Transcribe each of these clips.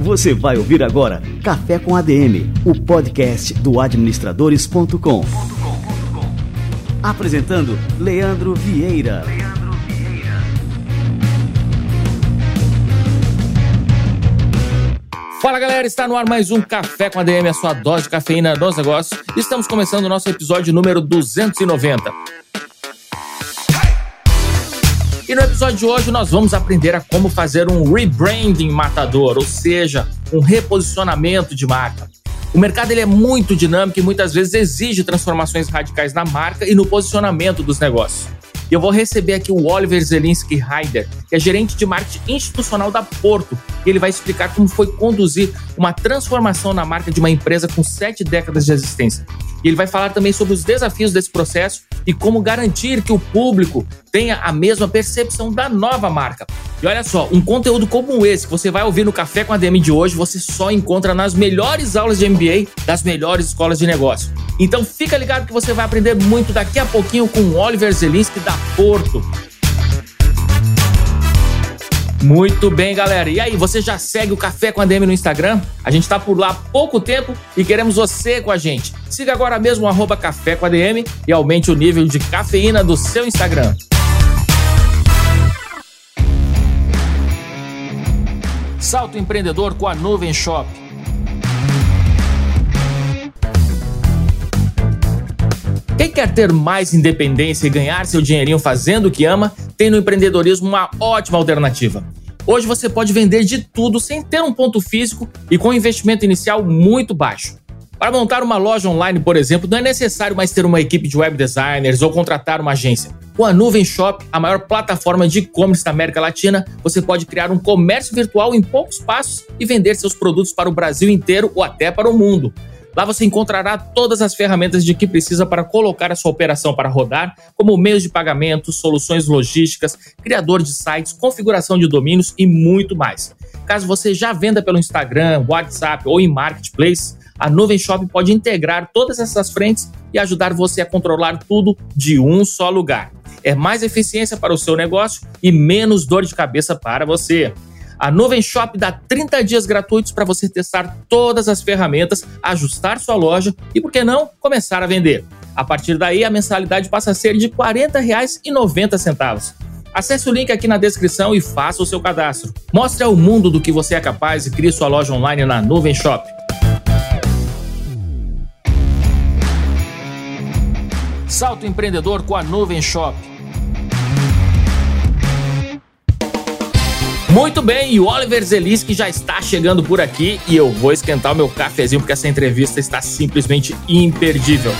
Você vai ouvir agora Café com ADM, o podcast do administradores.com. Apresentando Leandro Vieira. Fala galera, está no ar mais um Café com ADM, a sua dose de cafeína nos negócios. Estamos começando o nosso episódio número 290. E no episódio de hoje nós vamos aprender a como fazer um rebranding matador, ou seja, um reposicionamento de marca. O mercado ele é muito dinâmico e muitas vezes exige transformações radicais na marca e no posicionamento dos negócios. E eu vou receber aqui o Oliver Zselinszky Haider, que é gerente de marketing institucional da Porto. E ele vai explicar como foi conduzir uma transformação na marca de uma empresa com 7 décadas de existência. E ele vai falar também sobre os desafios desse processo e como garantir que o público tenha a mesma percepção da nova marca. E olha só, um conteúdo como esse que você vai ouvir no Café com a DM de hoje, você só encontra nas melhores aulas de MBA das melhores escolas de negócio. Então fica ligado que você vai aprender muito daqui a pouquinho com o Oliver Zselinszky da Porto. Muito bem, galera. E aí, você já segue o Café com ADM no Instagram? A gente está por lá há pouco tempo e queremos você com a gente. Siga agora mesmo o Café com ADM e aumente o nível de cafeína do seu Instagram. Salto empreendedor com a Nuvemshop. Quem quer ter mais independência e ganhar seu dinheirinho fazendo o que ama, tem no empreendedorismo uma ótima alternativa. Hoje você pode vender de tudo sem ter um ponto físico e com um investimento inicial muito baixo. Para montar uma loja online, por exemplo, não é necessário mais ter uma equipe de web designers ou contratar uma agência. Com a Nuvemshop, a maior plataforma de e-commerce da América Latina, você pode criar um comércio virtual em poucos passos e vender seus produtos para o Brasil inteiro ou até para o mundo. Lá você encontrará todas as ferramentas de que precisa para colocar a sua operação para rodar, como meios de pagamento, soluções logísticas, criador de sites, configuração de domínios e muito mais. Caso você já venda pelo Instagram, WhatsApp ou em Marketplace, a Nuvemshop pode integrar todas essas frentes e ajudar você a controlar tudo de um só lugar. É mais eficiência para o seu negócio e menos dor de cabeça para você. A Nuvemshop dá 30 dias gratuitos para você testar todas as ferramentas, ajustar sua loja e, por que não, começar a vender. A partir daí, a mensalidade passa a ser de R$ 40,90. Acesse o link aqui na descrição e faça o seu cadastro. Mostre ao mundo do que você é capaz e crie sua loja online na Nuvemshop. Salto empreendedor com a Nuvemshop. Muito bem, e o Oliver Zselinszky já está chegando por aqui e eu vou esquentar o meu cafezinho porque essa entrevista está simplesmente imperdível.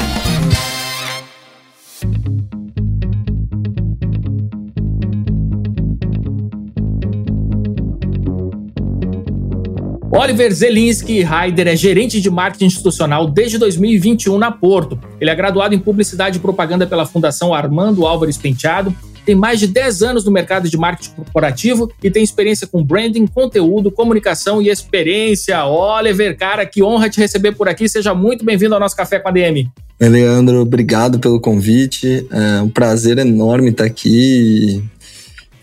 Oliver Zselinszky Haider é gerente de marketing institucional desde 2021 na Porto. Ele é graduado em publicidade e propaganda pela Fundação Armando Álvares Penteado. Tem mais de 10 anos no mercado de marketing corporativo e tem experiência com branding, conteúdo, comunicação e experiência. Oliver, cara, que honra te receber por aqui. Seja muito bem-vindo ao nosso Café com a DM. Leandro, obrigado pelo convite. É um prazer enorme estar aqui.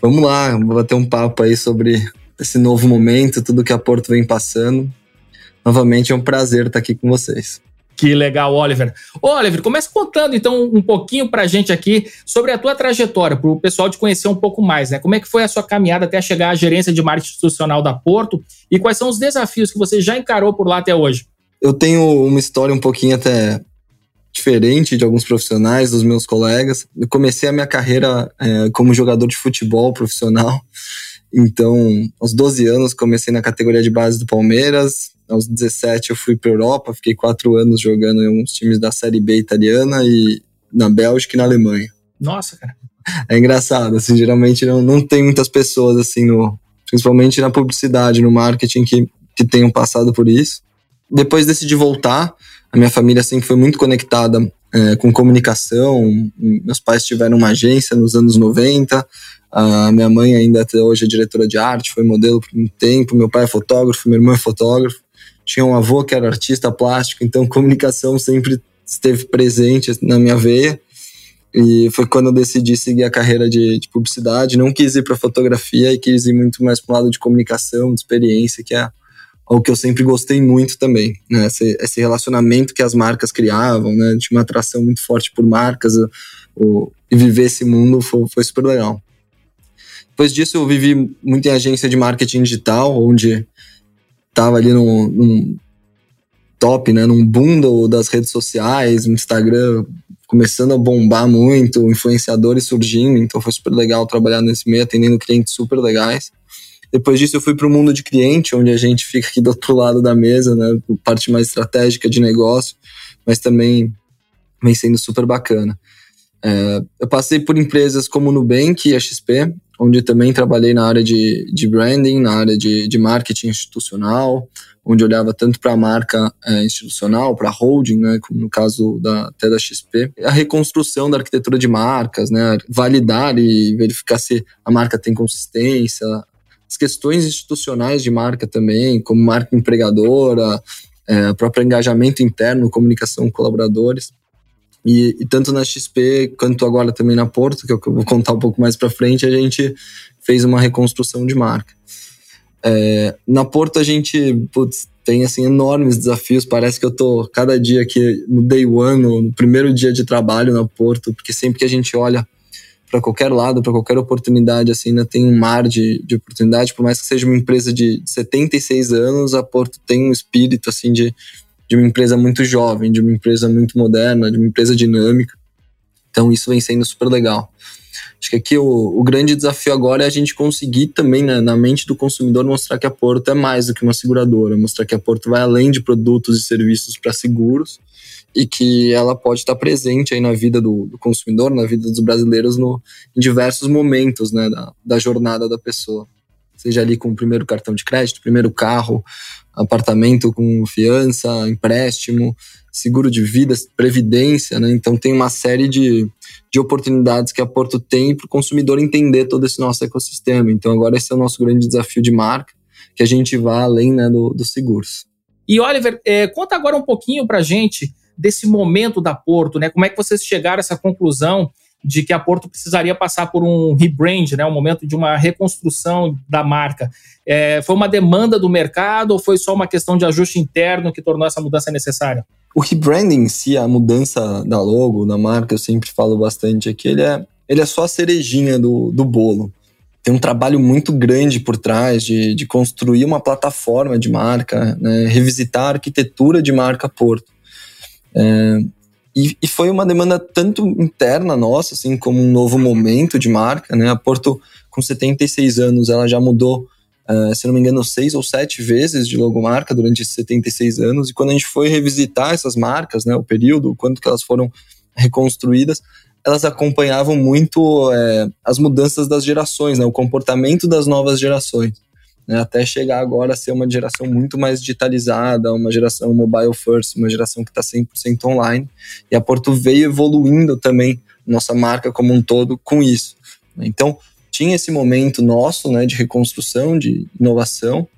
Vamos lá, vou bater um papo aí sobre esse novo momento, tudo que a Porto vem passando. Novamente, é um prazer estar aqui com vocês. Que legal, Oliver. Oliver, começa contando então um pouquinho pra gente aqui sobre a tua trajetória, para o pessoal te conhecer um pouco mais, né? Como é que foi a sua caminhada até chegar à gerência de marketing institucional da Porto e quais são os desafios que você já encarou por lá até hoje? Eu tenho uma história um pouquinho até diferente de alguns profissionais, dos meus colegas. Eu comecei a minha carreira como jogador de futebol profissional. Então, aos 12 anos, comecei na categoria de base do Palmeiras. Aos 17, eu fui para a Europa. Fiquei 4 anos jogando em uns times da Série B italiana e na Bélgica e na Alemanha. Nossa, cara. É engraçado, assim, geralmente não tem muitas pessoas, assim, principalmente na publicidade, no marketing, que tenham passado por isso. Depois decidi voltar. A minha família sempre foi muito conectada com comunicação. Meus pais tiveram uma agência nos anos 90. A minha mãe ainda até hoje é diretora de arte, foi modelo por um tempo. Meu pai é fotógrafo, minha irmã é fotógrafo. Tinha um avô que era artista plástico, então comunicação sempre esteve presente na minha veia. E foi quando eu decidi seguir a carreira de publicidade. Não quis ir para fotografia e quis ir muito mais para o lado de comunicação, de experiência, que é algo que eu sempre gostei muito também, né? Esse relacionamento que as marcas criavam, né? Tinha uma atração muito forte por marcas, e viver esse mundo foi super legal. Depois disso, eu vivi muito em agência de marketing digital, onde estava ali num top, né? Num boom das redes sociais, no Instagram começando a bombar muito, influenciadores surgindo, então foi super legal trabalhar nesse meio, atendendo clientes super legais. Depois disso eu fui para o mundo de cliente, onde a gente fica aqui do outro lado da mesa, né, parte mais estratégica de negócio, mas também vem sendo super bacana. Eu passei por empresas como Nubank e a XP, onde também trabalhei na área de branding, na área de marketing institucional, onde olhava tanto para a marca institucional, para a holding, né, como no caso até da XP. A reconstrução da arquitetura de marcas, né, validar e verificar se a marca tem consistência, as questões institucionais de marca também, como marca empregadora, próprio engajamento interno, comunicação com colaboradores. E tanto na XP quanto agora também na Porto, que eu vou contar um pouco mais para frente, a gente fez uma reconstrução de marca. Na Porto a gente tem assim, enormes desafios. Parece que eu tô cada dia aqui no day one, no primeiro dia de trabalho na Porto, porque sempre que a gente olha para qualquer lado, para qualquer oportunidade, assim, ainda tem um mar de oportunidade. Por mais que seja uma empresa de 76 anos, a Porto tem um espírito assim, de uma empresa muito jovem, de uma empresa muito moderna, de uma empresa dinâmica. Então isso vem sendo super legal. Acho que aqui o grande desafio agora é a gente conseguir também, né, na mente do consumidor, mostrar que a Porto é mais do que uma seguradora, mostrar que a Porto vai além de produtos e serviços para seguros e que ela pode estar presente aí na vida do consumidor, na vida dos brasileiros em diversos momentos, né, da jornada da pessoa. Seja ali com o primeiro cartão de crédito, primeiro carro, apartamento com fiança, empréstimo, seguro de vida, previdência, né? Então tem uma série de oportunidades que a Porto tem para o consumidor entender todo esse nosso ecossistema. Então agora esse é o nosso grande desafio de marca, que a gente vá além, né, dos seguros. E Oliver, conta agora um pouquinho para a gente desse momento da Porto, né? Como é que vocês chegaram a essa conclusão de que a Porto precisaria passar por um rebrand, né, um momento de uma reconstrução da marca? Foi uma demanda do mercado ou foi só uma questão de ajuste interno que tornou essa mudança necessária? O rebranding em si, a mudança da logo, da marca, eu sempre falo bastante aqui, ele é só a cerejinha do bolo. Tem um trabalho muito grande por trás de construir uma plataforma de marca, né, revisitar a arquitetura de marca Porto. E foi uma demanda tanto interna nossa, assim, como um novo momento de marca, né? A Porto, com 76 anos, ela já mudou, se não me engano, 6 ou 7 vezes de logomarca durante esses 76 anos. E quando a gente foi revisitar essas marcas, né, o período, o quanto que elas foram reconstruídas, elas acompanhavam muito as mudanças das gerações, né, o comportamento das novas gerações, né, até chegar agora a ser uma geração muito mais digitalizada, uma geração mobile first, uma geração que está 100% online. E a Porto veio evoluindo também nossa marca como um todo com isso. Então, tinha esse momento nosso, né, de reconstrução, de inovação.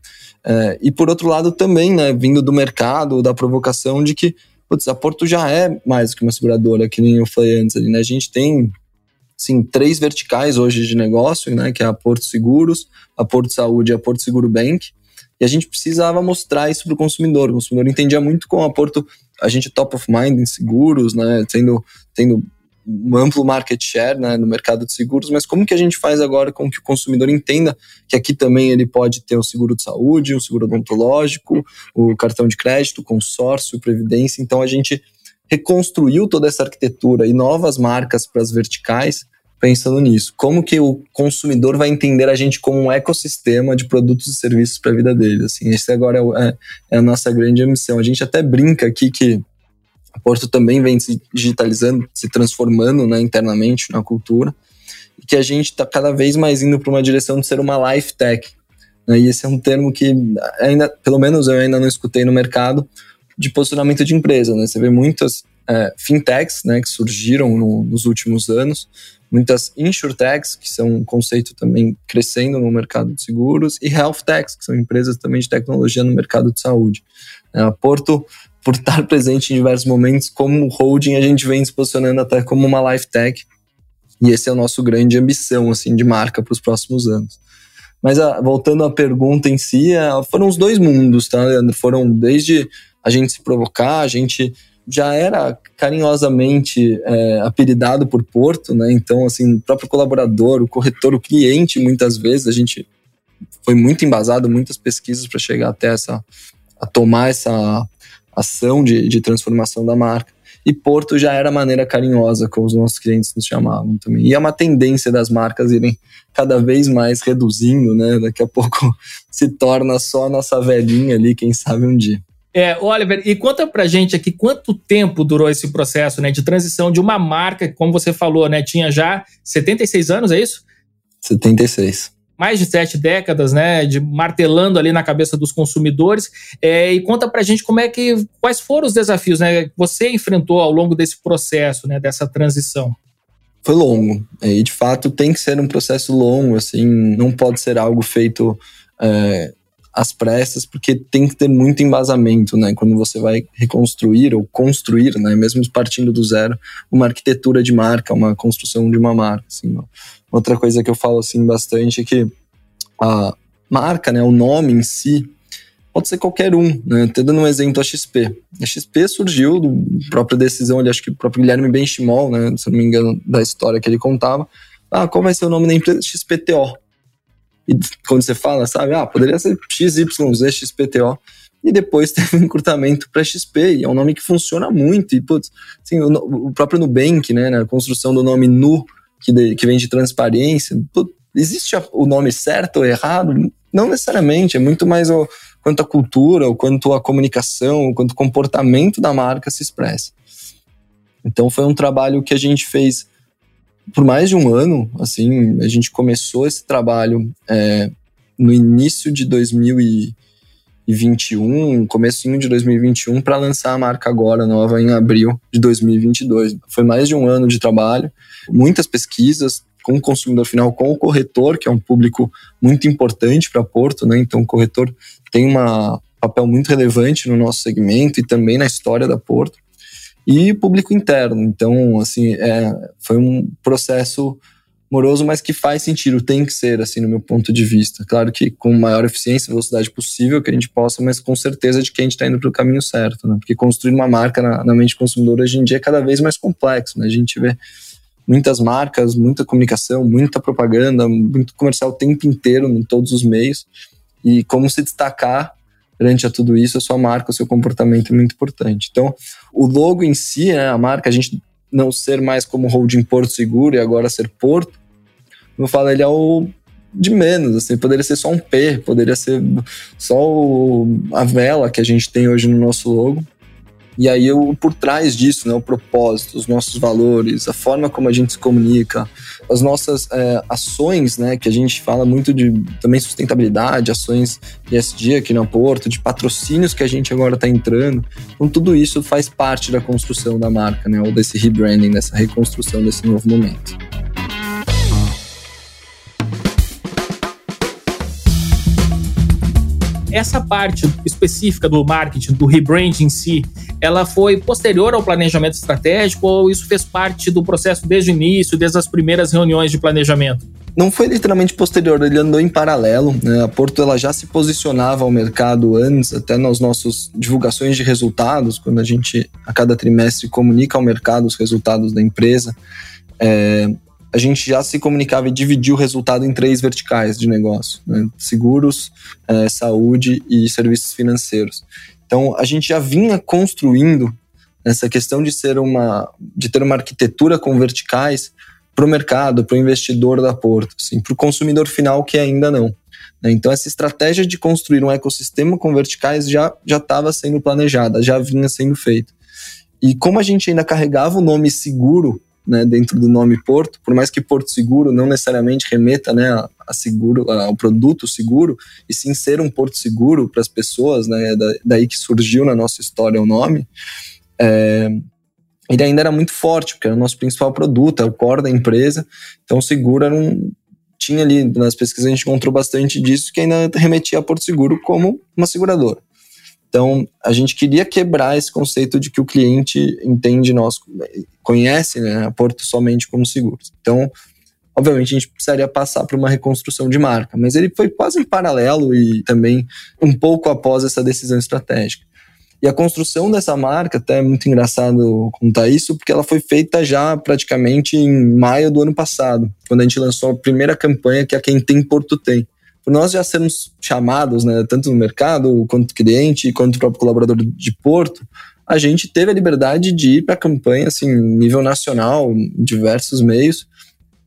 E por outro lado também, né, vindo do mercado, da provocação de que a Porto já é mais que uma seguradora, que nem eu falei antes ali, né? A gente tem, sim, 3 verticais hoje de negócio, né, que é a Porto Seguros, a Porto Saúde e a Porto Seguro Bank. E a gente precisava mostrar isso para o consumidor. O consumidor entendia muito como a Porto, a gente é top of mind em seguros, né, tendo um amplo market share, né, no mercado de seguros, mas como que a gente faz agora com que o consumidor entenda que aqui também ele pode ter o seguro de saúde, o seguro odontológico, o cartão de crédito, o consórcio, previdência. Então a gente reconstruiu toda essa arquitetura e novas marcas para as verticais, pensando nisso. Como que o consumidor vai entender a gente como um ecossistema de produtos e serviços para a vida dele? Assim, esse agora é a nossa grande missão. A gente até brinca aqui que a Porto também vem se digitalizando, se transformando, né, internamente na cultura, e que a gente está cada vez mais indo para uma direção de ser uma life tech, né? E esse é um termo que, ainda, pelo menos eu ainda não escutei no mercado, de posicionamento de empresa, né? Você vê muitas fintechs, né, que surgiram nos últimos anos, muitas insurtechs, que são um conceito também crescendo no mercado de seguros, e healthtechs, que são empresas também de tecnologia no mercado de saúde. A Porto por estar presente em diversos momentos. Como holding, a gente vem se posicionando até como uma life tech, e esse é o nosso grande ambição, assim, de marca para os próximos anos. Mas voltando à pergunta em si, foram os dois mundos, tá, Leandro? Foram desde a gente se provocar, a gente já era carinhosamente apelidado por Porto, né? Então, assim, o próprio colaborador, o corretor, o cliente, muitas vezes, a gente foi muito embasado, muitas pesquisas para chegar até a tomar essa ação de transformação da marca. E Porto já era a maneira carinhosa como os nossos clientes nos chamavam também. E é uma tendência das marcas irem cada vez mais reduzindo, né? Daqui a pouco se torna só a nossa velhinha ali, quem sabe um dia. Oliver, e conta pra gente aqui quanto tempo durou esse processo, né, de transição de uma marca que, como você falou, né, tinha já 76 anos, é isso? 76. Mais de 7 décadas, né, de martelando ali na cabeça dos consumidores. E conta pra gente quais foram os desafios, né, que você enfrentou ao longo desse processo, né, dessa transição. Foi longo, e de fato tem que ser um processo longo, assim, não pode ser algo feito às pressas, porque tem que ter muito embasamento, né, quando você vai reconstruir ou construir, né, mesmo partindo do zero, uma arquitetura de marca, uma construção de uma marca, assim, ó. Outra coisa que eu falo assim bastante é que a marca, né, o nome em si, pode ser qualquer um, né? Estou dando um exemplo, a XP. A XP surgiu da própria decisão, ele, acho que o próprio Guilherme Benchimol, né, se eu não me engano, da história que ele contava. Qual vai ser o nome da empresa? XPTO. E quando você fala, sabe, poderia ser XYZ, XPTO. E depois teve um encurtamento para XP, e é um nome que funciona muito. E, putz, assim, o próprio Nubank, né, na construção do nome Nu, que vem de transparência. Existe o nome certo ou errado? Não necessariamente, é muito mais o quanto a cultura, o quanto a comunicação, o quanto o comportamento da marca se expressa. Então foi um trabalho que a gente fez por mais de um ano, assim, a gente começou esse trabalho no início de 2021, comecinho de 2021, para lançar a marca agora nova em abril de 2022. Foi mais de um ano de trabalho, muitas pesquisas com o consumidor final, com o corretor, que é um público muito importante para Porto, né? Então o corretor tem um papel muito relevante no nosso segmento e também na história da Porto, e público interno. Então, assim, foi um processo moroso, mas que faz sentido, tem que ser, assim, no meu ponto de vista. Claro que com maior eficiência e velocidade possível que a gente possa, mas com certeza de que a gente está indo para o caminho certo, né? Porque construir uma marca na mente do consumidor hoje em dia é cada vez mais complexo, né? A gente vê muitas marcas, muita comunicação, muita propaganda, muito comercial o tempo inteiro, em todos os meios. E como se destacar perante a tudo isso, a sua marca, o seu comportamento é muito importante. Então, o logo em si, né, a marca, a gente não ser mais como holding Porto Seguro e agora ser Porto, eu falo, ele é o de menos, assim, poderia ser só um P, poderia ser só a vela que a gente tem hoje no nosso logo. E aí, por trás disso, né, o propósito, os nossos valores, a forma como a gente se comunica, as nossas ações, né, que a gente fala muito de também sustentabilidade, ações de ESG aqui na Porto, de patrocínios que a gente agora está entrando. Então, tudo isso faz parte da construção da marca, né, ou desse rebranding, dessa reconstrução desse novo momento. Essa parte específica do marketing, do rebranding em si, ela foi posterior ao planejamento estratégico ou isso fez parte do processo desde o início, desde as primeiras reuniões de planejamento? Não foi literalmente posterior, ele andou em paralelo, né? A Porto ela já se posicionava ao mercado antes, até nas nossas divulgações de resultados, quando a gente, a cada trimestre, comunica ao mercado os resultados da empresa. A gente já se comunicava e dividiu o resultado em 3 verticais de negócio, né? Seguros, saúde e serviços financeiros. Então, a gente já vinha construindo essa questão de ter uma arquitetura com verticais para o mercado, para o investidor da Porto, assim, para o consumidor final que ainda não, né? Então, essa estratégia de construir um ecossistema com verticais já estava sendo planejada, já vinha sendo feita. E como a gente ainda carregava o nome seguro, né, dentro do nome Porto, por mais que Porto Seguro não necessariamente remeta, né, ao produto seguro, e sim ser um Porto Seguro para as pessoas, né, daí que surgiu na nossa história o nome, ele ainda era muito forte, porque era o nosso principal produto, é o core da empresa. Então seguro era tinha ali, nas pesquisas a gente encontrou bastante disso, que ainda remetia a Porto Seguro como uma seguradora. Então, a gente queria quebrar esse conceito de que o cliente entende nós, conhece, né, a Porto somente como seguros. Então, obviamente, a gente precisaria passar por uma reconstrução de marca, mas ele foi quase em paralelo e também um pouco após essa decisão estratégica. E a construção dessa marca, até é muito engraçado contar isso, porque ela foi feita já praticamente em maio do ano passado, quando a gente lançou a primeira campanha, que é Quem Tem, Porto Tem. Por nós já sermos chamados, né, tanto no mercado, quanto cliente, quanto o próprio colaborador de Porto, a gente teve a liberdade de ir para a campanha, assim, nível nacional, em diversos meios,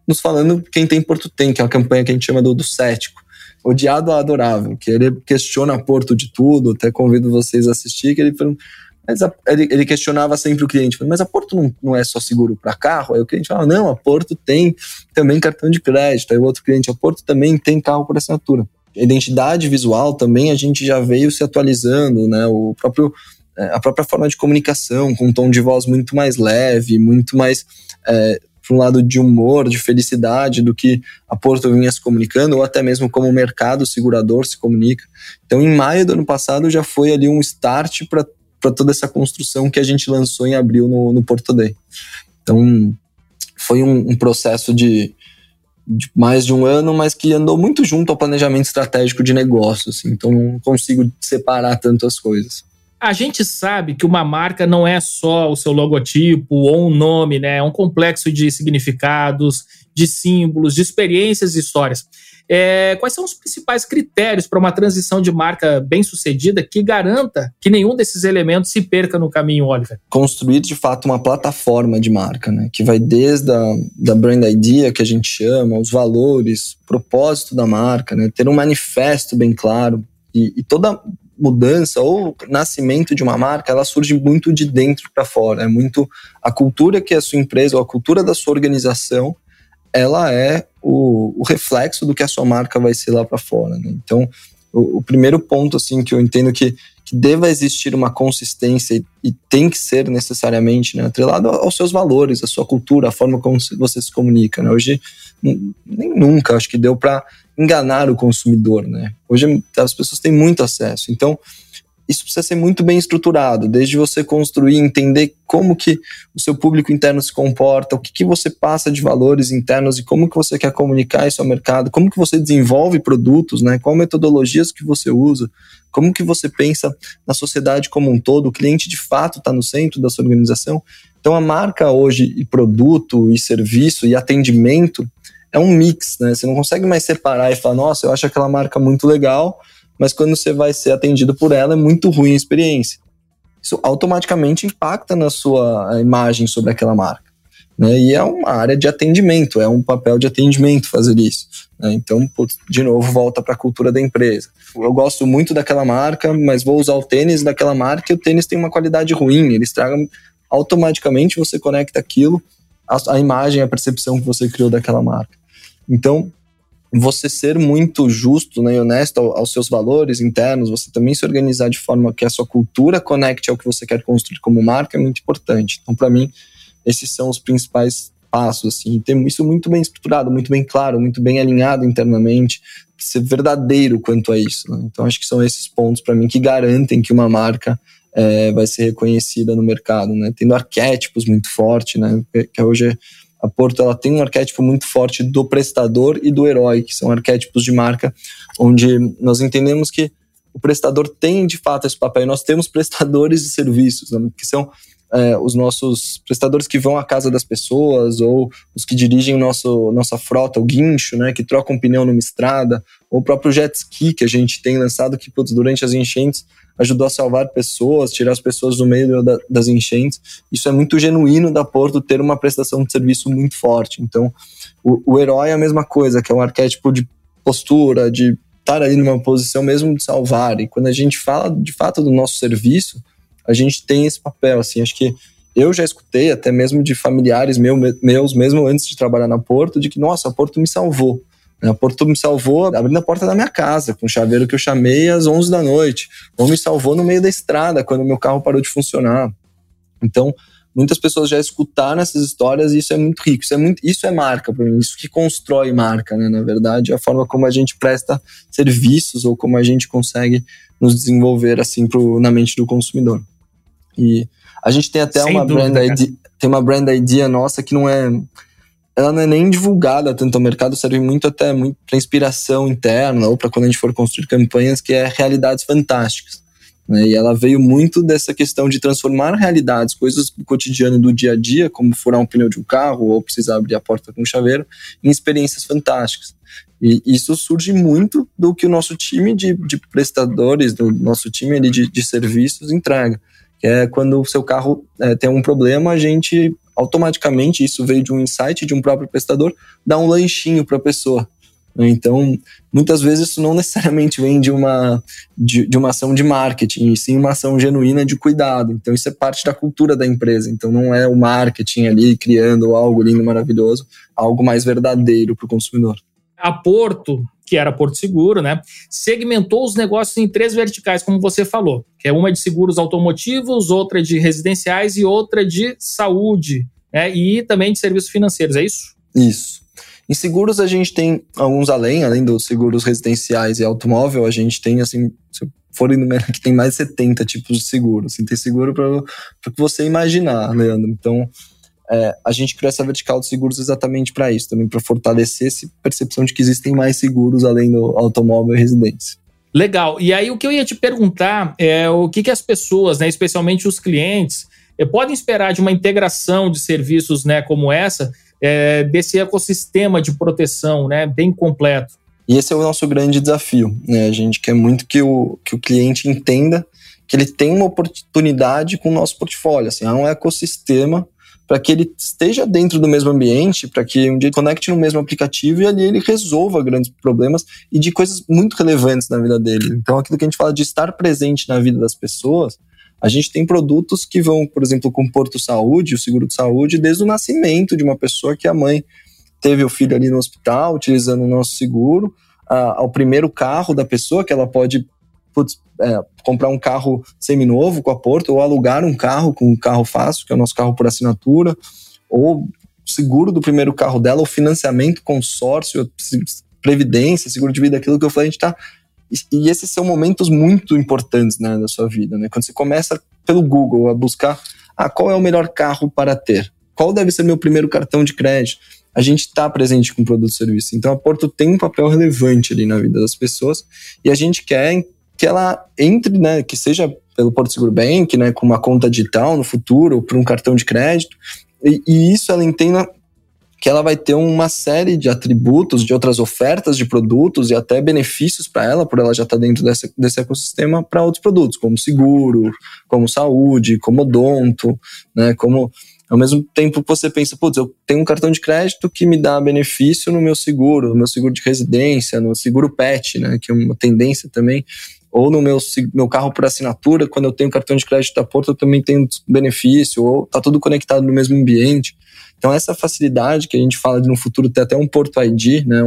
nos falando Quem Tem, Porto Tem, que é uma campanha que a gente chama do cético. Odiado a adorável, que ele questiona Porto de tudo, até convido vocês a assistir, que ele questionava sempre o cliente, mas a Porto não é só seguro para carro? Aí o cliente falava, não, a Porto tem também cartão de crédito. Aí o outro cliente, a Porto também tem carro por assinatura. Identidade visual também a gente já veio se atualizando, né? A própria forma de comunicação, com um tom de voz muito mais leve, muito mais... para um lado de humor, de felicidade, do que a Porto vinha se comunicando, ou até mesmo como o mercado segurador se comunica. Então, em maio do ano passado, já foi ali um start para toda essa construção que a gente lançou em abril no Porto Day. Então, foi um processo de mais de um ano, mas que andou muito junto ao planejamento estratégico de negócio, assim, então não consigo separar tanto as coisas. A gente sabe que uma marca não é só o seu logotipo ou um nome, né? É um complexo de significados, de símbolos, de experiências e histórias. Quais são os principais critérios para uma transição de marca bem-sucedida que garanta que nenhum desses elementos se perca no caminho, Oliver? Construir, de fato, uma plataforma de marca, né? Que vai desde da brand idea, que a gente chama, os valores, o propósito da marca, né? Ter um manifesto bem claro e toda... mudança ou nascimento de uma marca, ela surge muito de dentro para fora. É muito a cultura que a sua empresa ou a cultura da sua organização, ela é o reflexo do que a sua marca vai ser lá para fora, né? Então, o primeiro ponto, assim, que eu entendo que deva existir uma consistência e tem que ser necessariamente, né, atrelado aos seus valores, à sua cultura, à forma como você se comunica, né? Hoje, nem nunca, acho que deu para enganar o consumidor, né? Hoje as pessoas têm muito acesso, então isso precisa ser muito bem estruturado, desde você construir, entender como que o seu público interno se comporta, o que você passa de valores internos e como que você quer comunicar isso ao mercado, como que você desenvolve produtos, né? Qual metodologias que você usa, como que você pensa na sociedade como um todo, o cliente de fato está no centro da sua organização. Então a marca hoje, e produto, e serviço, e atendimento, é um mix, né? Você não consegue mais separar e falar, nossa, eu acho aquela marca muito legal, mas quando você vai ser atendido por ela, é muito ruim a experiência. Isso automaticamente impacta na sua imagem sobre aquela marca, né? E é uma área de atendimento, é um papel de atendimento fazer isso, né? Então, de novo, volta para a cultura da empresa. Eu gosto muito daquela marca, mas vou usar o tênis daquela marca e o tênis tem uma qualidade ruim, ele estraga... Automaticamente você conecta aquilo, a imagem, a percepção que você criou daquela marca. Então, você ser muito justo, né, e honesto aos seus valores internos, você também se organizar de forma que a sua cultura conecte ao que você quer construir como marca é muito importante. Então, para mim, esses são os principais passos, assim, ter isso muito bem estruturado, muito bem claro, muito bem alinhado internamente, ser verdadeiro quanto a isso, né? Então, acho que são esses pontos, para mim, que garantem que uma marca vai ser reconhecida no mercado, né? Tendo arquétipos muito fortes, né? Que hoje a Porto ela tem um arquétipo muito forte do prestador e do herói, que são arquétipos de marca, onde nós entendemos que o prestador tem de fato esse papel, e nós temos prestadores de serviços, né? Que são os nossos prestadores que vão à casa das pessoas, ou os que dirigem nossa frota, o guincho, né? Que trocam pneu numa estrada, ou o próprio jet ski que a gente tem lançado, que durante as enchentes ajudou a salvar pessoas, tirar as pessoas do meio das enchentes. Isso é muito genuíno da Porto ter uma prestação de serviço muito forte. Então, o herói é a mesma coisa, que é um arquétipo de postura, de estar ali numa posição mesmo de salvar. E quando a gente fala, de fato, do nosso serviço, a gente tem esse papel, assim. Acho que eu já escutei, até mesmo de familiares meus, mesmo antes de trabalhar na Porto, de que, nossa, a Porto me salvou. A Porto me salvou abrindo a porta da minha casa, com um chaveiro que eu chamei às 11 da noite. Ou me salvou no meio da estrada, quando meu carro parou de funcionar. Então, Muitas pessoas já escutaram essas histórias e isso é muito rico. Isso é marca para mim, isso que constrói marca, né? Na verdade, a forma como a gente presta serviços ou como a gente consegue nos desenvolver assim na mente do consumidor. E a gente tem até uma brand idea nossa que ela não é nem divulgada tanto ao mercado, serve muito até muito para inspiração interna ou para quando a gente for construir campanhas, que é realidades fantásticas. E ela veio muito dessa questão de transformar realidades, coisas do cotidiano, do dia a dia, como furar um pneu de um carro ou precisar abrir a porta com um chaveiro, em experiências fantásticas. E isso surge muito do que o nosso time de prestadores, do nosso time ali de serviços entrega, que é quando o seu carro tem um problema, a gente automaticamente, isso veio de um insight de um próprio prestador, dá um lanchinho para a pessoa. Então, muitas vezes isso não necessariamente vem de uma ação de marketing, e sim uma ação genuína de cuidado. Então, isso é parte da cultura da empresa. Então, não é o marketing ali criando algo lindo, maravilhoso, algo mais verdadeiro para o consumidor. A Porto, que era Porto Seguro, né, segmentou os negócios em 3 verticais, como você falou. Que é uma de seguros automotivos, outra de residenciais e outra de saúde, né, e também de serviços financeiros, é isso? Isso. Em seguros a gente tem alguns além dos seguros residenciais e automóvel, a gente tem, assim, se eu for enumerar, que tem mais de 70 tipos de seguros. Assim, tem seguro para o que você imaginar, Leandro. Então, a gente criou essa vertical de seguros exatamente para isso, também para fortalecer essa percepção de que existem mais seguros além do automóvel e residência. Legal. E aí o que eu ia te perguntar é o que as pessoas, né, especialmente os clientes, podem esperar de uma integração de serviços, né, como essa, desse ecossistema de proteção, né, bem completo. E esse é o nosso grande desafio, né? A gente quer muito que o cliente entenda que ele tem uma oportunidade com o nosso portfólio, assim, é um ecossistema para que ele esteja dentro do mesmo ambiente, para que um dia ele conecte no mesmo aplicativo e ali ele resolva grandes problemas e de coisas muito relevantes na vida dele. Então, aquilo que a gente fala de estar presente na vida das pessoas, a gente tem produtos que vão, por exemplo, com o Porto Saúde, o seguro de saúde, desde o nascimento de uma pessoa que a mãe teve o filho ali no hospital, utilizando o nosso seguro, ao primeiro carro da pessoa, que ela pode comprar um carro seminovo com a Porto, ou alugar um carro com o Carro Fácil, que é o nosso carro por assinatura, ou seguro do primeiro carro dela, ou financiamento, consórcio, previdência, seguro de vida, aquilo que eu falei, a gente está... E esses são momentos muito importantes, né, da sua vida, né? Quando você começa pelo Google a buscar qual é o melhor carro para ter, qual deve ser meu primeiro cartão de crédito, a gente está presente com o produto e serviço. Então a Porto tem um papel relevante ali na vida das pessoas e a gente quer que ela entre, né, que seja pelo Porto Seguro Bank, né, com uma conta digital no futuro, ou por um cartão de crédito, e isso ela entenda que ela vai ter uma série de atributos, de outras ofertas de produtos e até benefícios para ela, por ela já estar dentro desse ecossistema, para outros produtos, como seguro, como saúde, como odonto, né? Como, ao mesmo tempo, você pensa, putz, eu tenho um cartão de crédito que me dá benefício no meu seguro de residência, no seguro pet, né? Que é uma tendência também, ou no meu carro por assinatura, quando eu tenho cartão de crédito da Porto, eu também tenho benefício, ou está tudo conectado no mesmo ambiente. Então, essa facilidade que a gente fala de no futuro ter até um Porto ID, né?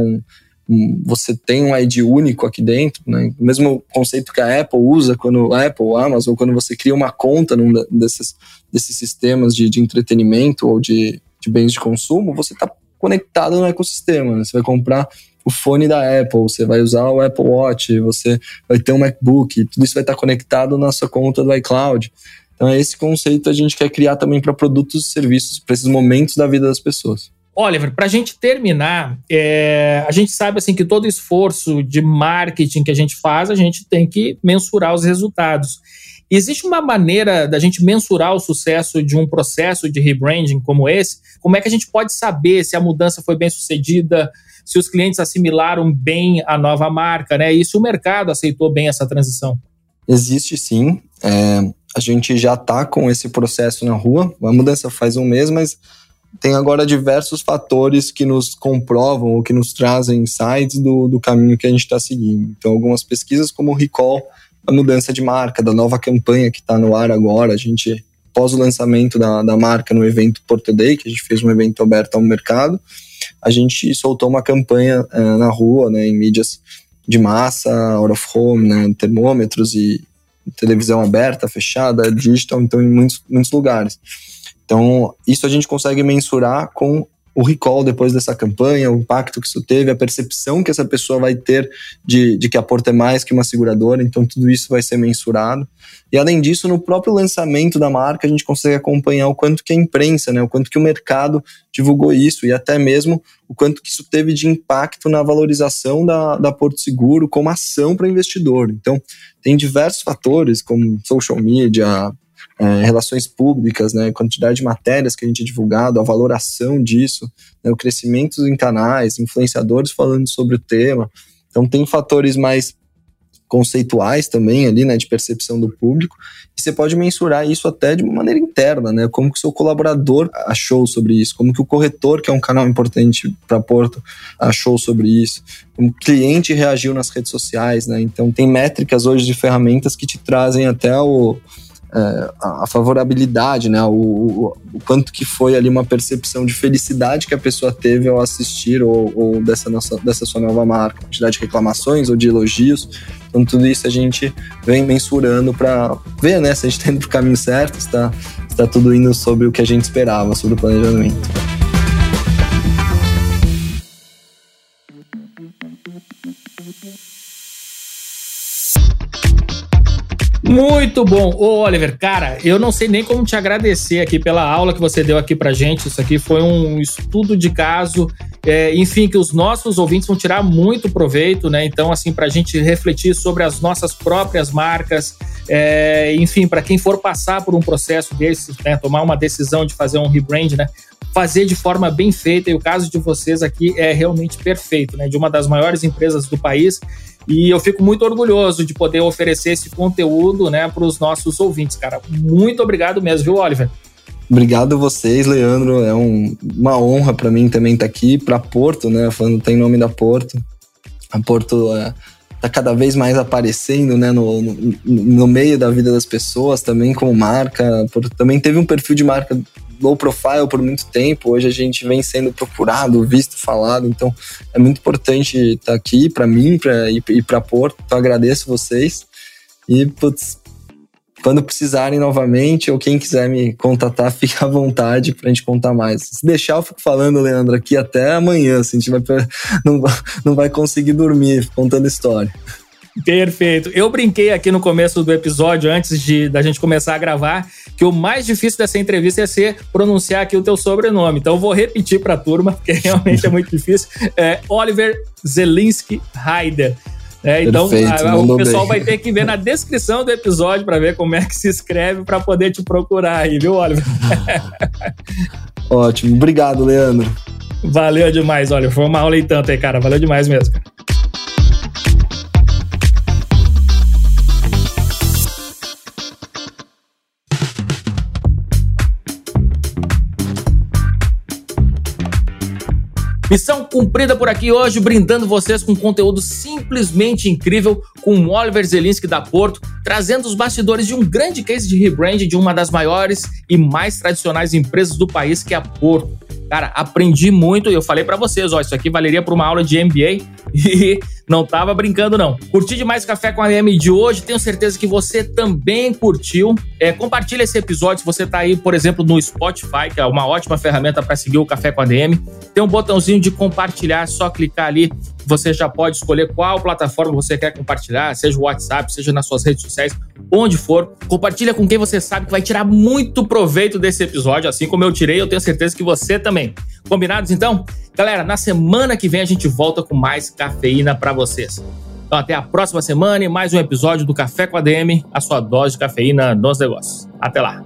Você tem um ID único aqui dentro, né? O mesmo conceito que a Apple usa, quando a Apple, a Amazon, quando você cria uma conta num desses sistemas de entretenimento ou de bens de consumo, você está conectado no ecossistema, né? Você vai comprar o fone da Apple, você vai usar o Apple Watch, você vai ter um MacBook, tudo isso vai estar conectado na sua conta do iCloud. Então esse conceito a gente quer criar também para produtos e serviços, para esses momentos da vida das pessoas. Oliver, para a gente terminar, a gente sabe assim, que todo esforço de marketing que a gente faz, a gente tem que mensurar os resultados. Existe uma maneira da gente mensurar o sucesso de um processo de rebranding como esse? Como é que a gente pode saber se a mudança foi bem sucedida, se os clientes assimilaram bem a nova marca, né? E se o mercado aceitou bem essa transição? Existe sim. A gente já está com esse processo na rua. A mudança faz um mês, mas tem agora diversos fatores que nos comprovam ou que nos trazem insights do caminho que a gente está seguindo. Então, algumas pesquisas como o recall, a mudança de marca, da nova campanha que está no ar agora. A gente, após o lançamento da marca no evento Porto Day, que a gente fez um evento aberto ao mercado, a gente soltou uma campanha na rua, né, em mídias de massa, out of home, né, termômetros e televisão aberta, fechada, digital, então em muitos lugares. Então, isso a gente consegue mensurar com o recall depois dessa campanha, o impacto que isso teve, a percepção que essa pessoa vai ter de que a Porto é mais que uma seguradora. Então, tudo isso vai ser mensurado. E, além disso, no próprio lançamento da marca, a gente consegue acompanhar o quanto que a imprensa, né, o quanto que o mercado divulgou isso e até mesmo o quanto que isso teve de impacto na valorização da Porto Seguro como ação para investidor. Então, tem diversos fatores, como social media, relações públicas, né, quantidade de matérias que a gente é divulgado, a valoração disso, né, o crescimento em canais, influenciadores falando sobre o tema. Então tem fatores mais conceituais também ali, né, de percepção do público, e você pode mensurar isso até de uma maneira interna, né, como que o seu colaborador achou sobre isso, como que o corretor, que é um canal importante para Porto, achou sobre isso, como o cliente reagiu nas redes sociais, né. Então tem métricas hoje de ferramentas que te trazem até a favorabilidade, né? O quanto que foi ali uma percepção de felicidade que a pessoa teve ao assistir ou dessa sua nova marca, quantidade de reclamações ou de elogios. Então tudo isso a gente vem mensurando para ver, né, se a gente está indo para o caminho certo, se está tudo indo sobre o que a gente esperava, sobre o planejamento. Muito bom. Ô, Oliver, cara, eu não sei nem como te agradecer aqui pela aula que você deu aqui pra gente. Isso aqui foi um estudo de caso, enfim, que os nossos ouvintes vão tirar muito proveito, né? Então, assim, pra gente refletir sobre as nossas próprias marcas, enfim, pra quem for passar por um processo desses, né? Tomar uma decisão de fazer um rebrand, né? Fazer de forma bem feita, e o caso de vocês aqui é realmente perfeito, né? De uma das maiores empresas do país. E eu fico muito orgulhoso de poder oferecer esse conteúdo, né, para os nossos ouvintes, cara. Muito obrigado mesmo, viu, Oliver? Obrigado a vocês, Leandro. É uma honra para mim também estar aqui, para Porto, né, falando em nome da Porto. A Porto está cada vez mais aparecendo, né, no meio da vida das pessoas, também como marca. A Porto também teve um perfil de marca low profile por muito tempo, hoje a gente vem sendo procurado, visto, falado, então é muito importante estar aqui para mim e para Porto. Então agradeço vocês e, quando precisarem novamente ou quem quiser me contatar, fica à vontade pra gente contar mais. Se deixar, eu fico falando, Leandro, aqui até amanhã, assim, a gente não vai conseguir dormir contando história. Perfeito. Eu brinquei aqui no começo do episódio, antes da gente começar a gravar, que o mais difícil dessa entrevista é ser pronunciar aqui o teu sobrenome. Então eu vou repetir para a turma, porque realmente é muito difícil. Oliver Zselinszky Haider. Então o pessoal vai ter que ver na descrição do episódio para ver como é que se escreve para poder te procurar aí, viu, Oliver? Ótimo. Obrigado, Leandro. Valeu demais, Oliver. Foi uma aula e tanto aí, cara. Valeu demais mesmo, cara. Missão cumprida por aqui hoje, brindando vocês com conteúdo simplesmente incrível com o Oliver Zselinszky da Porto, trazendo os bastidores de um grande case de rebrand de uma das maiores e mais tradicionais empresas do país, que é a Porto. Cara, aprendi muito e eu falei pra vocês, ó, isso aqui valeria pra uma aula de MBA e não tava brincando, não. Curti demais o Café com a ADM de hoje, tenho certeza que você também curtiu. Compartilha esse episódio se você tá aí, por exemplo, no Spotify, que é uma ótima ferramenta pra seguir o Café com a ADM. Tem um botãozinho de compartilhar, só clicar ali, você já pode escolher qual plataforma você quer compartilhar, seja o WhatsApp, seja nas suas redes sociais, onde for. Compartilha com quem você sabe que vai tirar muito proveito desse episódio, assim como eu tirei, eu tenho certeza que você também. Combinados, então? Galera, na semana que vem a gente volta com mais cafeína pra vocês. Então até a próxima semana e mais um episódio do Café com ADM, a sua dose de cafeína nos negócios. Até lá!